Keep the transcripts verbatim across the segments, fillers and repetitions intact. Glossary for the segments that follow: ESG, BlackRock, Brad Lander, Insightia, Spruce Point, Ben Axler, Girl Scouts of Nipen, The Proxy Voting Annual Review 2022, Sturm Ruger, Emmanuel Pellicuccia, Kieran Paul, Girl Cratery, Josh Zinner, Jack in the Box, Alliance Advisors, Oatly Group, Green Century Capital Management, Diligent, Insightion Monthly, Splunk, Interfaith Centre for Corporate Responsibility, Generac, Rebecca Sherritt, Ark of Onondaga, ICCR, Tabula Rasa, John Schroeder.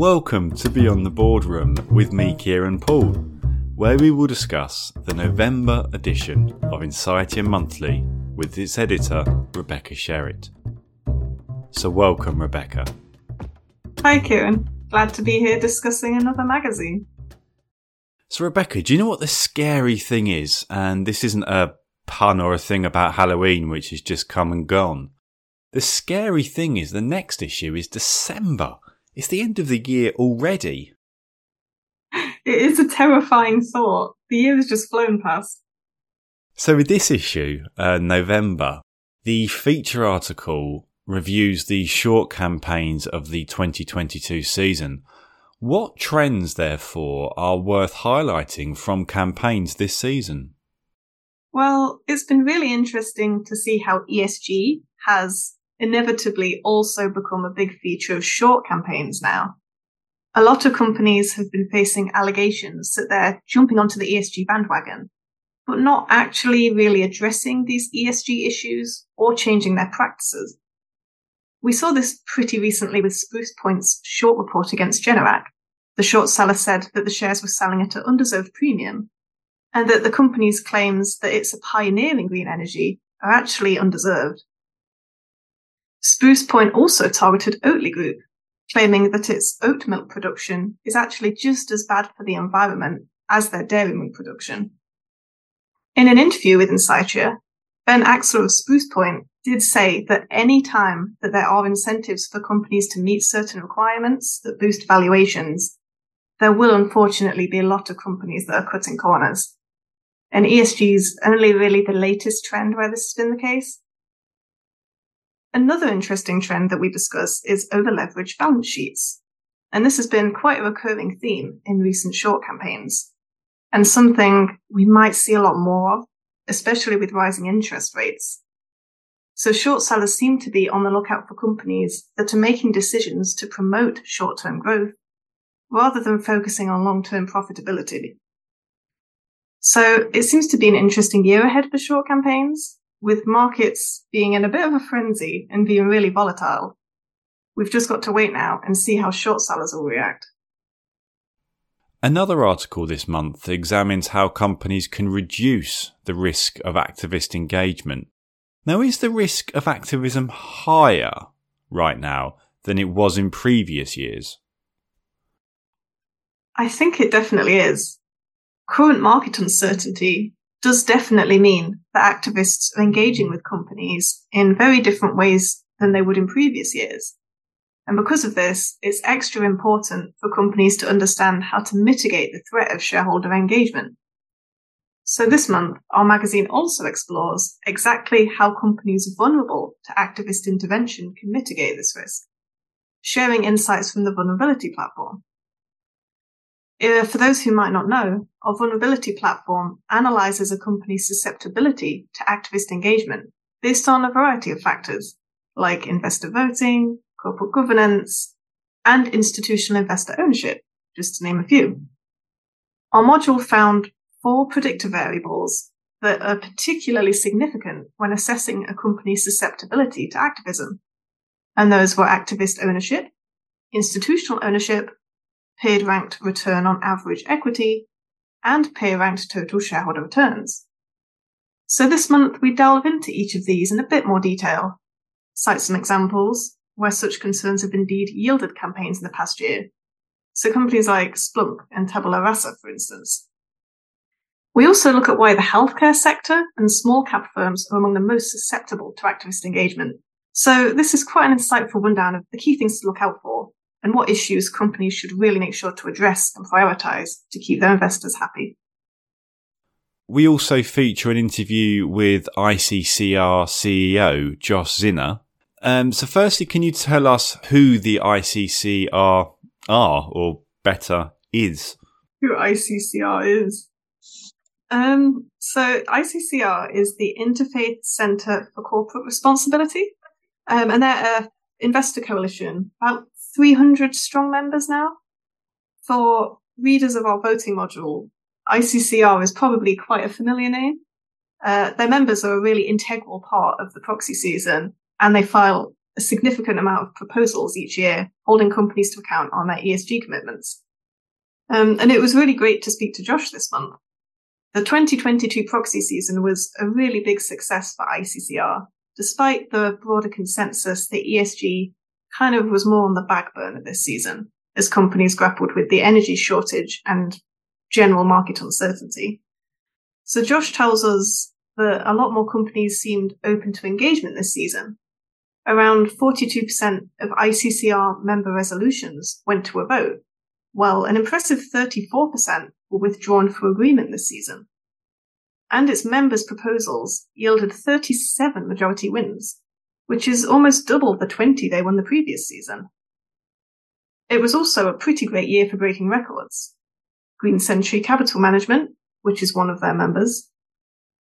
Welcome to Beyond the Boardroom with me, Kieran Paul, where we will discuss the November edition of Insightion Monthly with its editor, Rebecca Sherritt. So welcome, Rebecca. Hi, Kieran. Glad to be here discussing another magazine. So, Rebecca, do you know what the scary thing is? And this isn't a pun or a thing about Halloween, which has just come and gone. The scary thing is the next issue is December. It's the end of the year already. It is a terrifying thought. The year has just flown past. So with this issue, uh, November, the feature article reviews the short campaigns of the twenty twenty-two season. What trends, therefore, are worth highlighting from campaigns this season? Well, it's been really interesting to see how E S G has inevitably also become a big feature of short campaigns now. A lot of companies have been facing allegations that they're jumping onto the E S G bandwagon, but not actually really addressing these E S G issues or changing their practices. We saw this pretty recently with Spruce Point's short report against Generac. The short seller said that the shares were selling at an undeserved premium, and that the company's claims that it's a pioneer in green energy are actually undeserved. Spruce Point also targeted Oatly Group, claiming that its oat milk production is actually just as bad for the environment as their dairy milk production. In an interview with Insightia, Ben Axler of Spruce Point did say that any time that there are incentives for companies to meet certain requirements that boost valuations, there will unfortunately be a lot of companies that are cutting corners. And E S G is only really the latest trend where this has been the case. Another interesting trend that we discuss is over-leveraged balance sheets, and this has been quite a recurring theme in recent short campaigns, and something we might see a lot more of, especially with rising interest rates. So short sellers seem to be on the lookout for companies that are making decisions to promote short-term growth, rather than focusing on long-term profitability. So it seems to be an interesting year ahead for short campaigns, with markets being in a bit of a frenzy and being really volatile. We've just got to wait now and see how short sellers will react. Another article this month examines how companies can reduce the risk of activist engagement. Now, is the risk of activism higher right now than it was in previous years? I think it definitely is. Current market uncertainty does definitely mean that activists are engaging with companies in very different ways than they would in previous years. And because of this, it's extra important for companies to understand how to mitigate the threat of shareholder engagement. So this month, our magazine also explores exactly how companies vulnerable to activist intervention can mitigate this risk, sharing insights from the Vulnerability Platform. For those who might not know, our vulnerability platform analyzes a company's susceptibility to activist engagement based on a variety of factors like investor voting, corporate governance, and institutional investor ownership, just to name a few. Our module found four predictor variables that are particularly significant when assessing a company's susceptibility to activism. And those were activist ownership, institutional ownership, peer-ranked return on average equity, and peer-ranked total shareholder returns. So this month, we delve into each of these in a bit more detail, cite some examples where such concerns have indeed yielded campaigns in the past year, so companies like Splunk and Tabula Rasa, for instance. We also look at why the healthcare sector and small-cap firms are among the most susceptible to activist engagement. So this is quite an insightful rundown of the key things to look out for, and what issues companies should really make sure to address and prioritise to keep their investors happy. We also feature an interview with I C C R C E O Josh Zinner. Um, so firstly, can you tell us who the I C C R are, or better, is? Who I C C R is? Um, so I C C R is the Interfaith Centre for Corporate Responsibility, um, and they're an investor coalition, about three hundred strong members now. For readers of our voting module, I C C R is probably quite a familiar name. Uh, their members are a really integral part of the proxy season, and they file a significant amount of proposals each year holding companies to account on their E S G commitments. Um, and it was really great to speak to Josh this month. The twenty twenty-two proxy season was a really big success for I C C R. Despite the broader consensus, the E S G kind of was more on the back burner this season as companies grappled with the energy shortage and general market uncertainty. So Josh tells us that a lot more companies seemed open to engagement this season. Around forty-two percent of I C C R member resolutions went to a vote, while an impressive thirty-four percent were withdrawn from agreement this season. And its members' proposals yielded thirty-seven majority wins, which is almost double the twenty they won the previous season. It was also a pretty great year for breaking records. Green Century Capital Management, which is one of their members,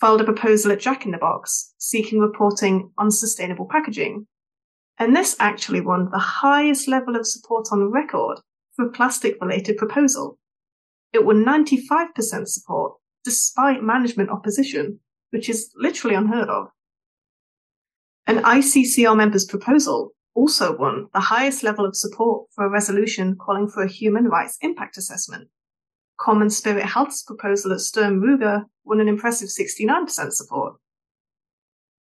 filed a proposal at Jack in the Box seeking reporting on sustainable packaging. And this actually won the highest level of support on record for a plastic-related proposal. It won ninety-five percent support despite management opposition, which is literally unheard of. An I C C R member's proposal also won the highest level of support for a resolution calling for a human rights impact assessment. Common Spirit Health's proposal at Sturm Ruger won an impressive sixty-nine percent support.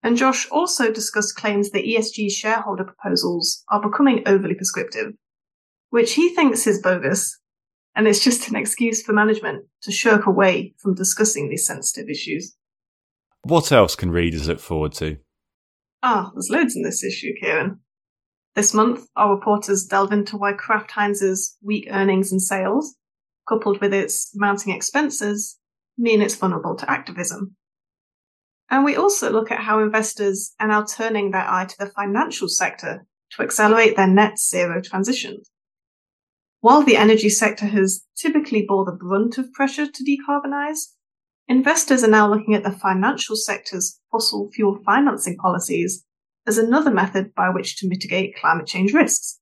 And Josh also discussed claims that E S G shareholder proposals are becoming overly prescriptive, which he thinks is bogus, and it's just an excuse for management to shirk away from discussing these sensitive issues. What else can readers look forward to? Ah, there's loads in this issue, Kieran. This month, our reporters delve into why Kraft Heinz's weak earnings and sales, coupled with its mounting expenses, mean it's vulnerable to activism. And we also look at how investors are now turning their eye to the financial sector to accelerate their net zero transition. While the energy sector has typically bore the brunt of pressure to decarbonise, investors are now looking at the financial sector's fossil fuel financing policies as another method by which to mitigate climate change risks.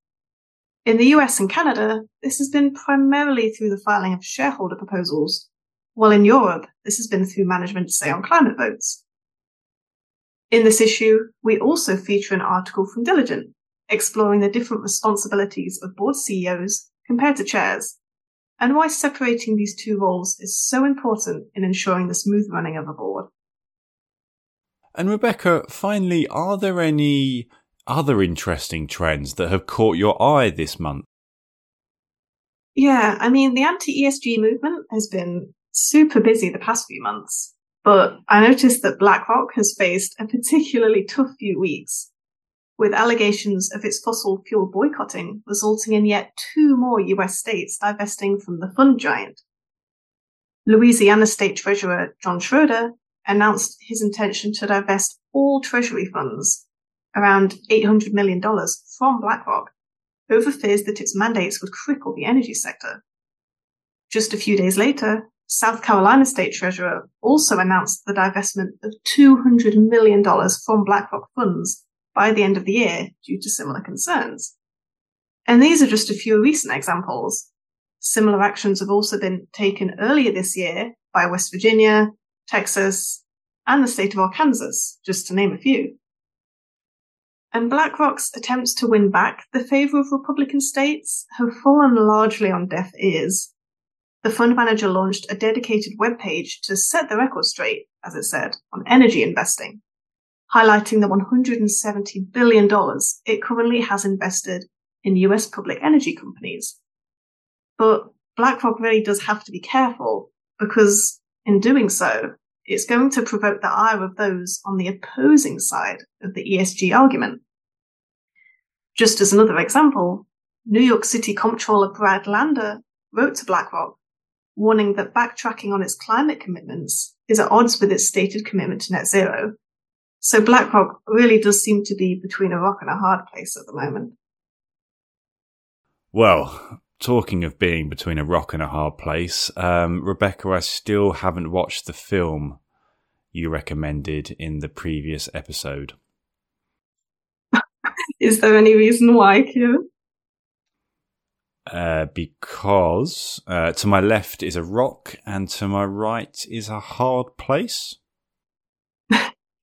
In the U S and Canada, this has been primarily through the filing of shareholder proposals, while in Europe, this has been through management say on climate votes. In this issue, we also feature an article from Diligent, exploring the different responsibilities of board C E Os compared to chairs, and why separating these two roles is so important in ensuring the smooth running of a board. And Rebecca, finally, are there any other interesting trends that have caught your eye this month? Yeah, I mean, the anti-E S G movement has been super busy the past few months, but I noticed that BlackRock has faced a particularly tough few weeks, with allegations of its fossil fuel boycotting resulting in yet two more U S states divesting from the fund giant. Louisiana State Treasurer John Schroeder announced his intention to divest all Treasury funds, around eight hundred million dollars, from BlackRock, over fears that its mandates would cripple the energy sector. Just a few days later, South Carolina State Treasurer also announced the divestment of two hundred million dollars from BlackRock funds by the end of the year due to similar concerns. And these are just a few recent examples. Similar actions have also been taken earlier this year by West Virginia, Texas, and the state of Arkansas, just to name a few. And BlackRock's attempts to win back the favour of Republican states have fallen largely on deaf ears. The fund manager launched a dedicated webpage to set the record straight, as it said, on energy investing, highlighting the one hundred seventy billion dollars it currently has invested in U S public energy companies. But BlackRock really does have to be careful, because in doing so, it's going to provoke the ire of those on the opposing side of the E S G argument. Just as another example, New York City Comptroller Brad Lander wrote to BlackRock, warning that backtracking on its climate commitments is at odds with its stated commitment to net zero. So BlackRock really does seem to be between a rock and a hard place at the moment. Well, talking of being between a rock and a hard place, um, Rebecca, I still haven't watched the film you recommended in the previous episode. Is there any reason why, Kieran? Uh, because uh, to my left is a rock and to my right is a hard place.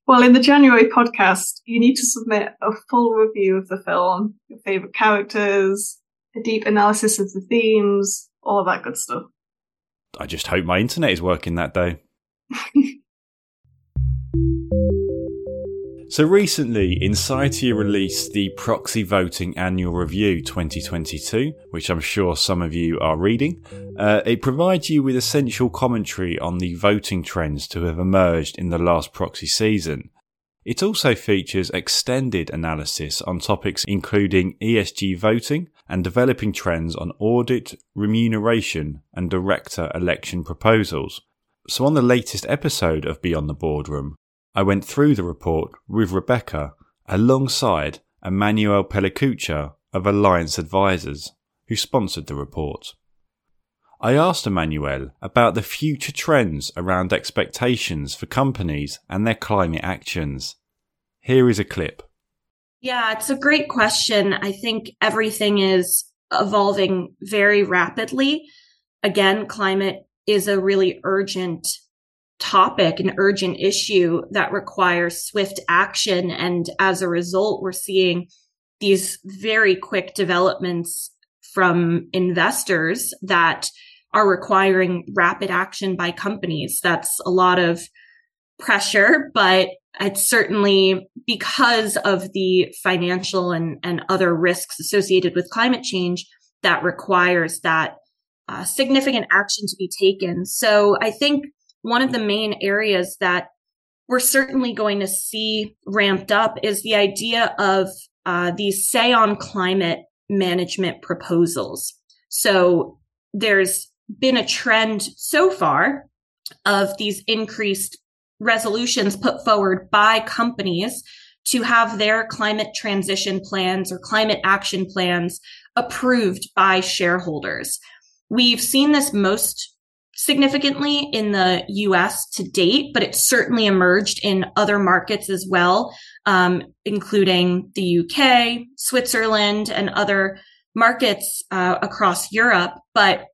Well, in the January podcast, you need to submit a full review of the film, your favourite characters, a deep analysis of the themes, all that good stuff. I just hope my internet is working that day. So recently, Insightia released the Proxy Voting Annual Review twenty twenty-two, which I'm sure some of you are reading. Uh, it provides you with essential commentary on the voting trends to have emerged in the last proxy season. It also features extended analysis on topics including E S G voting and developing trends on audit, remuneration, and director election proposals. So on the latest episode of Beyond the Boardroom, I went through the report with Rebecca alongside Emmanuel Pellicuccia of Alliance Advisors, who sponsored the report. I asked Emmanuel about the future trends around expectations for companies and their climate actions. Here is a clip. Yeah, it's a great question. I think everything is evolving very rapidly. Again, climate is a really urgent topic, an urgent issue that requires swift action. And as a result, we're seeing these very quick developments from investors that are requiring rapid action by companies. That's a lot of pressure, but it's certainly because of the financial and, and other risks associated with climate change that requires that uh, significant action to be taken. So I think one of the main areas that we're certainly going to see ramped up is the idea of uh, these say on climate management proposals. So there's been a trend so far of these increased resolutions put forward by companies to have their climate transition plans or climate action plans approved by shareholders. We've seen this most significantly in the U S to date, but it certainly emerged in other markets as well, um, including the U K, Switzerland, and other markets uh, across Europe. But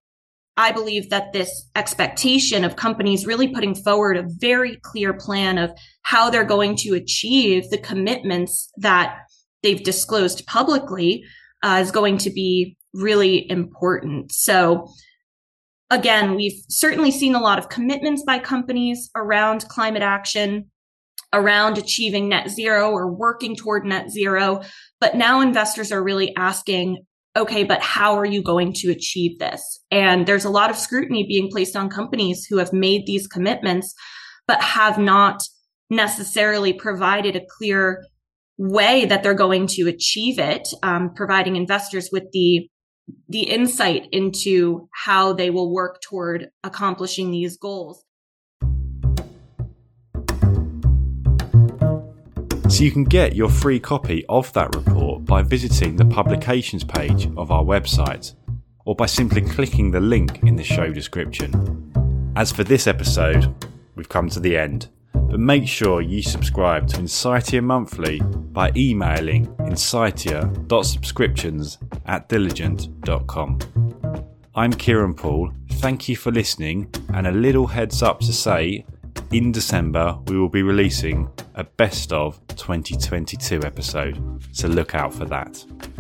I believe that this expectation of companies really putting forward a very clear plan of how they're going to achieve the commitments that they've disclosed publicly uh, is going to be really important. So again, we've certainly seen a lot of commitments by companies around climate action, around achieving net zero or working toward net zero. But now investors are really asking, okay, but how are you going to achieve this? And there's a lot of scrutiny being placed on companies who have made these commitments, but have not necessarily provided a clear way that they're going to achieve it, um, providing investors with the the insight into how they will work toward accomplishing these goals. So you can get your free copy of that report by visiting the publications page of our website, or by simply clicking the link in the show description. As for this episode, we've come to the end, but make sure you subscribe to Insightia Monthly by emailing insightia dot subscriptions at diligent dot com. I'm Kieran Paul. Thank you for listening, and a little heads up to say, in December we will be releasing a best of twenty twenty-two episode, so look out for that.